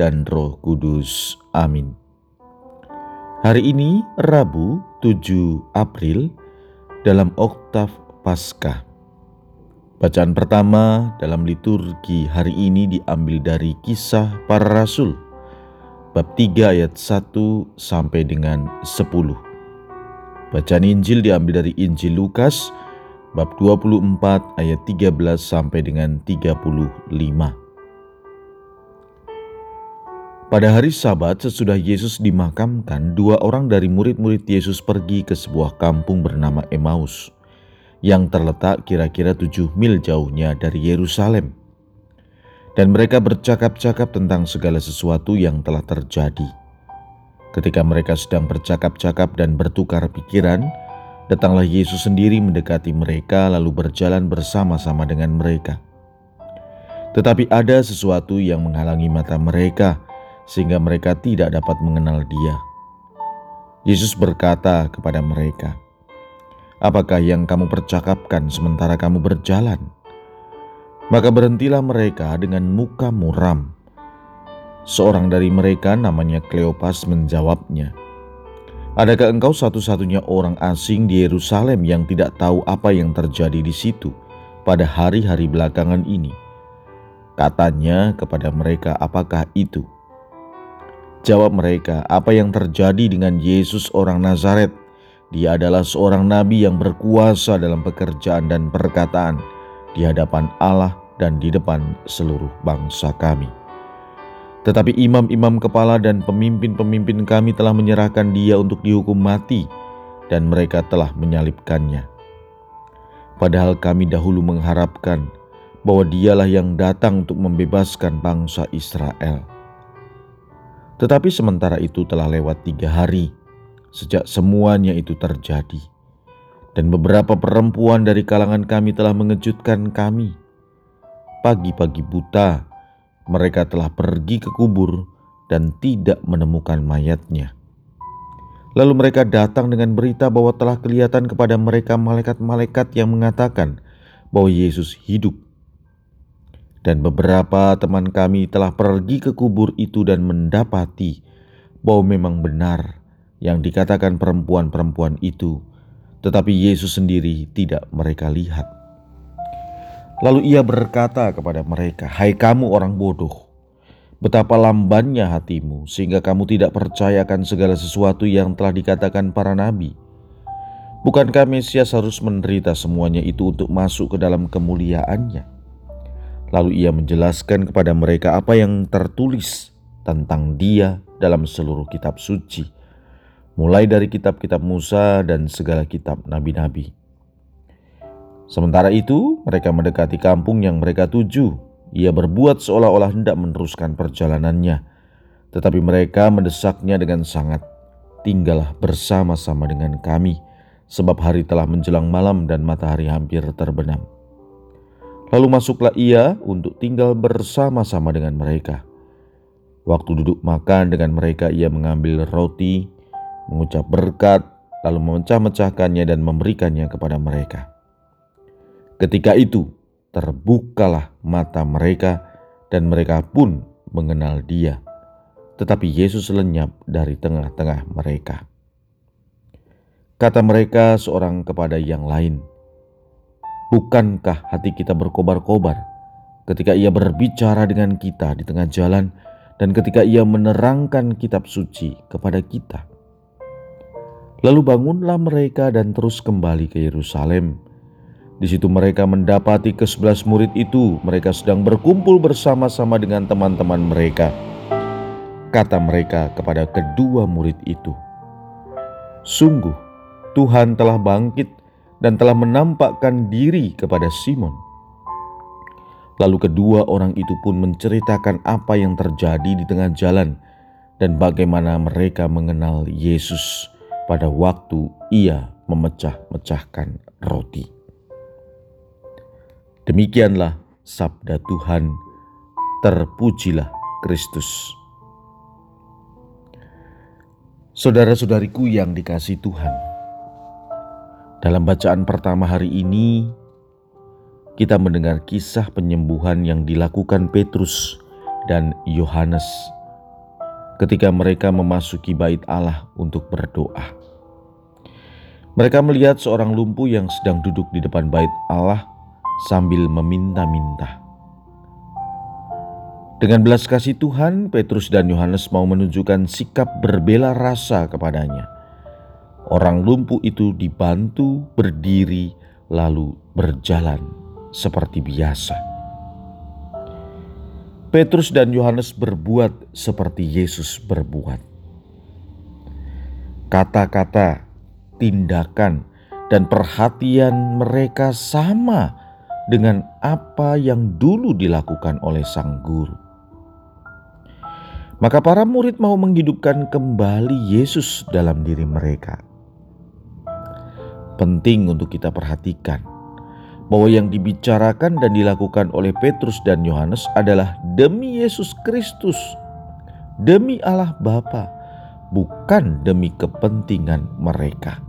dan Roh Kudus. Amin. Hari ini Rabu 7 April dalam Oktav Paskah. Bacaan pertama dalam liturgi hari ini diambil dari Kisah Para Rasul bab 3 ayat 1 sampai dengan 10. Bacaan Injil diambil dari Injil Lukas bab 24 ayat 13 sampai dengan 35. Pada hari Sabat sesudah Yesus dimakamkan, dua orang dari murid-murid Yesus pergi ke sebuah kampung bernama Emmaus yang terletak kira-kira 7 mil jauhnya dari Yerusalem. Dan mereka bercakap-cakap tentang segala sesuatu yang telah terjadi. Ketika mereka sedang bercakap-cakap dan bertukar pikiran, datanglah Yesus sendiri mendekati mereka lalu berjalan bersama-sama dengan mereka. Tetapi ada sesuatu yang menghalangi mata mereka, sehingga mereka tidak dapat mengenal Dia. Yesus berkata kepada mereka, "Apakah yang kamu percakapkan sementara kamu berjalan?" Maka berhentilah mereka dengan muka muram. Seorang dari mereka namanya Kleopas menjawabnya, "Adakah engkau satu-satunya orang asing di Yerusalem yang tidak tahu apa yang terjadi di situ pada hari-hari belakangan ini?" Katanya kepada mereka, "Apakah itu?" Jawab mereka, "Apa yang terjadi dengan Yesus orang Nazaret? Dia adalah seorang nabi yang berkuasa dalam pekerjaan dan perkataan di hadapan Allah dan di depan seluruh bangsa kami. Tetapi imam-imam kepala dan pemimpin-pemimpin kami telah menyerahkan dia untuk dihukum mati, dan mereka telah menyalibkannya. Padahal kami dahulu mengharapkan bahwa dialah yang datang untuk membebaskan bangsa Israel. Tetapi sementara itu telah lewat 3 hari sejak semuanya itu terjadi. Dan beberapa perempuan dari kalangan kami telah mengejutkan kami. Pagi-pagi buta, mereka telah pergi ke kubur dan tidak menemukan mayatnya. Lalu mereka datang dengan berita bahwa telah kelihatan kepada mereka malaikat-malaikat yang mengatakan bahwa Yesus hidup. Dan beberapa teman kami telah pergi ke kubur itu dan mendapati bahwa memang benar yang dikatakan perempuan-perempuan itu, tetapi Yesus sendiri tidak mereka lihat." Lalu ia berkata kepada mereka, "Hai kamu orang bodoh, betapa lambannya hatimu sehingga kamu tidak percaya akan segala sesuatu yang telah dikatakan para nabi. Bukankah Mesias harus menderita semuanya itu untuk masuk ke dalam kemuliaannya?" Lalu ia menjelaskan kepada mereka apa yang tertulis tentang Dia dalam seluruh kitab suci, mulai dari kitab-kitab Musa dan segala kitab nabi-nabi. Sementara itu, mereka mendekati kampung yang mereka tuju. Ia berbuat seolah-olah hendak meneruskan perjalanannya, tetapi mereka mendesaknya dengan sangat, "Tinggallah bersama-sama dengan kami, sebab hari telah menjelang malam dan matahari hampir terbenam." Lalu masuklah ia untuk tinggal bersama-sama dengan mereka. Waktu duduk makan dengan mereka, ia mengambil roti, mengucap berkat, lalu memecah-mecahkannya dan memberikannya kepada mereka. Ketika itu terbukalah mata mereka dan mereka pun mengenal Dia, tetapi Yesus lenyap dari tengah-tengah mereka. Kata mereka seorang kepada yang lain, "Bukankah hati kita berkobar-kobar ketika Ia berbicara dengan kita di tengah jalan dan ketika Ia menerangkan kitab suci kepada kita?" Lalu bangunlah mereka dan terus kembali ke Yerusalem. Di situ mereka mendapati ke-11 murid itu. Mereka sedang berkumpul bersama-sama dengan teman-teman mereka. Kata mereka kepada kedua murid itu, "Sungguh, Tuhan telah bangkit dan telah menampakkan diri kepada Simon." Lalu kedua orang itu pun menceritakan apa yang terjadi di tengah jalan dan bagaimana mereka mengenal Yesus pada waktu ia memecah-mecahkan roti. Demikianlah sabda Tuhan, terpujilah Kristus. Saudara-saudariku yang dikasihi Tuhan, dalam bacaan pertama hari ini, kita mendengar kisah penyembuhan yang dilakukan Petrus dan Yohanes ketika mereka memasuki bait Allah untuk berdoa. Mereka melihat seorang lumpuh yang sedang duduk di depan bait Allah sambil meminta-minta. Dengan belas kasih Tuhan, Petrus dan Yohanes mau menunjukkan sikap berbela rasa kepadanya. Orang lumpuh itu dibantu berdiri lalu berjalan seperti biasa. Petrus dan Yohanes berbuat seperti Yesus berbuat. Kata-kata, tindakan, dan perhatian mereka sama dengan apa yang dulu dilakukan oleh Sang Guru. Maka para murid mau menghidupkan kembali Yesus dalam diri mereka. Penting untuk kita perhatikan bahwa yang dibicarakan dan dilakukan oleh Petrus dan Yohanes adalah demi Yesus Kristus, demi Allah Bapa, bukan demi kepentingan mereka.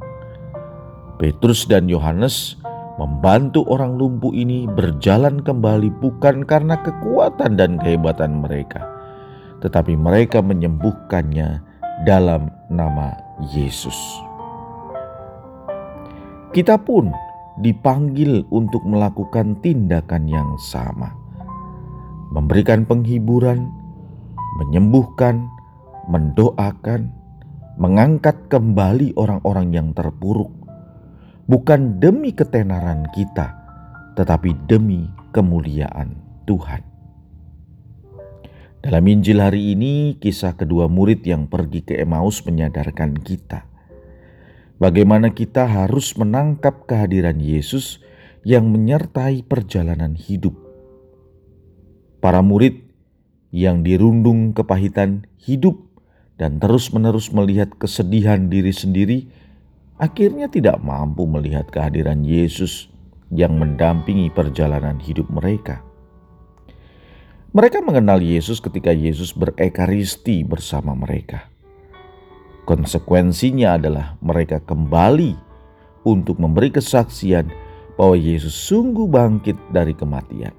Petrus dan Yohanes membantu orang lumpuh ini berjalan kembali bukan karena kekuatan dan kehebatan mereka, tetapi mereka menyembuhkannya dalam nama Yesus. Kita pun dipanggil untuk melakukan tindakan yang sama, memberikan penghiburan, menyembuhkan, mendoakan, mengangkat kembali orang-orang yang terpuruk, bukan demi ketenaran kita, tetapi demi kemuliaan Tuhan. Dalam Injil hari ini, kisah kedua murid yang pergi ke Emmaus menyadarkan kita bagaimana kita harus menangkap kehadiran Yesus yang menyertai perjalanan hidup. Para murid yang dirundung kepahitan hidup dan terus-menerus melihat kesedihan diri sendiri, akhirnya tidak mampu melihat kehadiran Yesus yang mendampingi perjalanan hidup mereka. Mereka mengenal Yesus ketika Yesus berekaristi bersama mereka. Konsekuensinya adalah mereka kembali untuk memberi kesaksian bahwa Yesus sungguh bangkit dari kematian.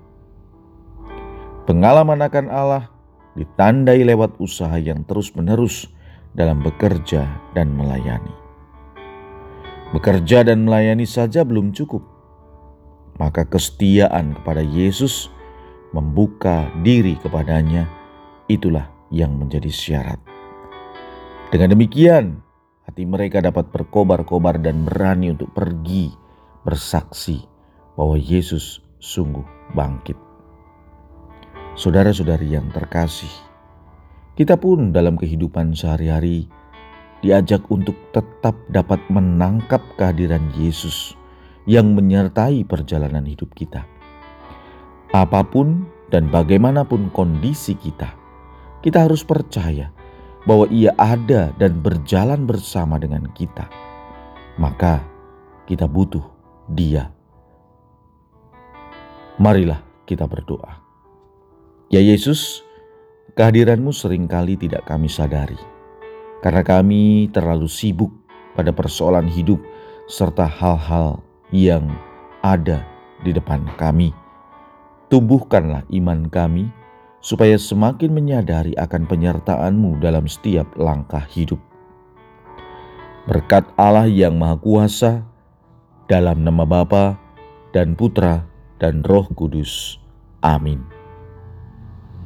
Pengalaman akan Allah ditandai lewat usaha yang terus-menerus dalam bekerja dan melayani. Bekerja dan melayani saja belum cukup. Maka kesetiaan kepada Yesus, membuka diri kepadanya, itulah yang menjadi syarat. Dengan demikian, hati mereka dapat berkobar-kobar dan berani untuk pergi bersaksi bahwa Yesus sungguh bangkit. Saudara-saudari yang terkasih, kita pun dalam kehidupan sehari-hari diajak untuk tetap dapat menangkap kehadiran Yesus yang menyertai perjalanan hidup kita. Apapun dan bagaimanapun kondisi kita, kita harus percaya bahwa ia ada dan berjalan bersama dengan kita. Maka kita butuh dia. Marilah kita berdoa. Ya Yesus, kehadiranmu seringkali tidak kami sadari, karena kami terlalu sibuk pada persoalan hidup serta hal-hal yang ada di depan kami. Tumbuhkanlah iman kami supaya semakin menyadari akan penyertaan-Mu dalam setiap langkah hidup. Berkat Allah yang Maha Kuasa, dalam nama Bapa dan Putra dan Roh Kudus. Amin.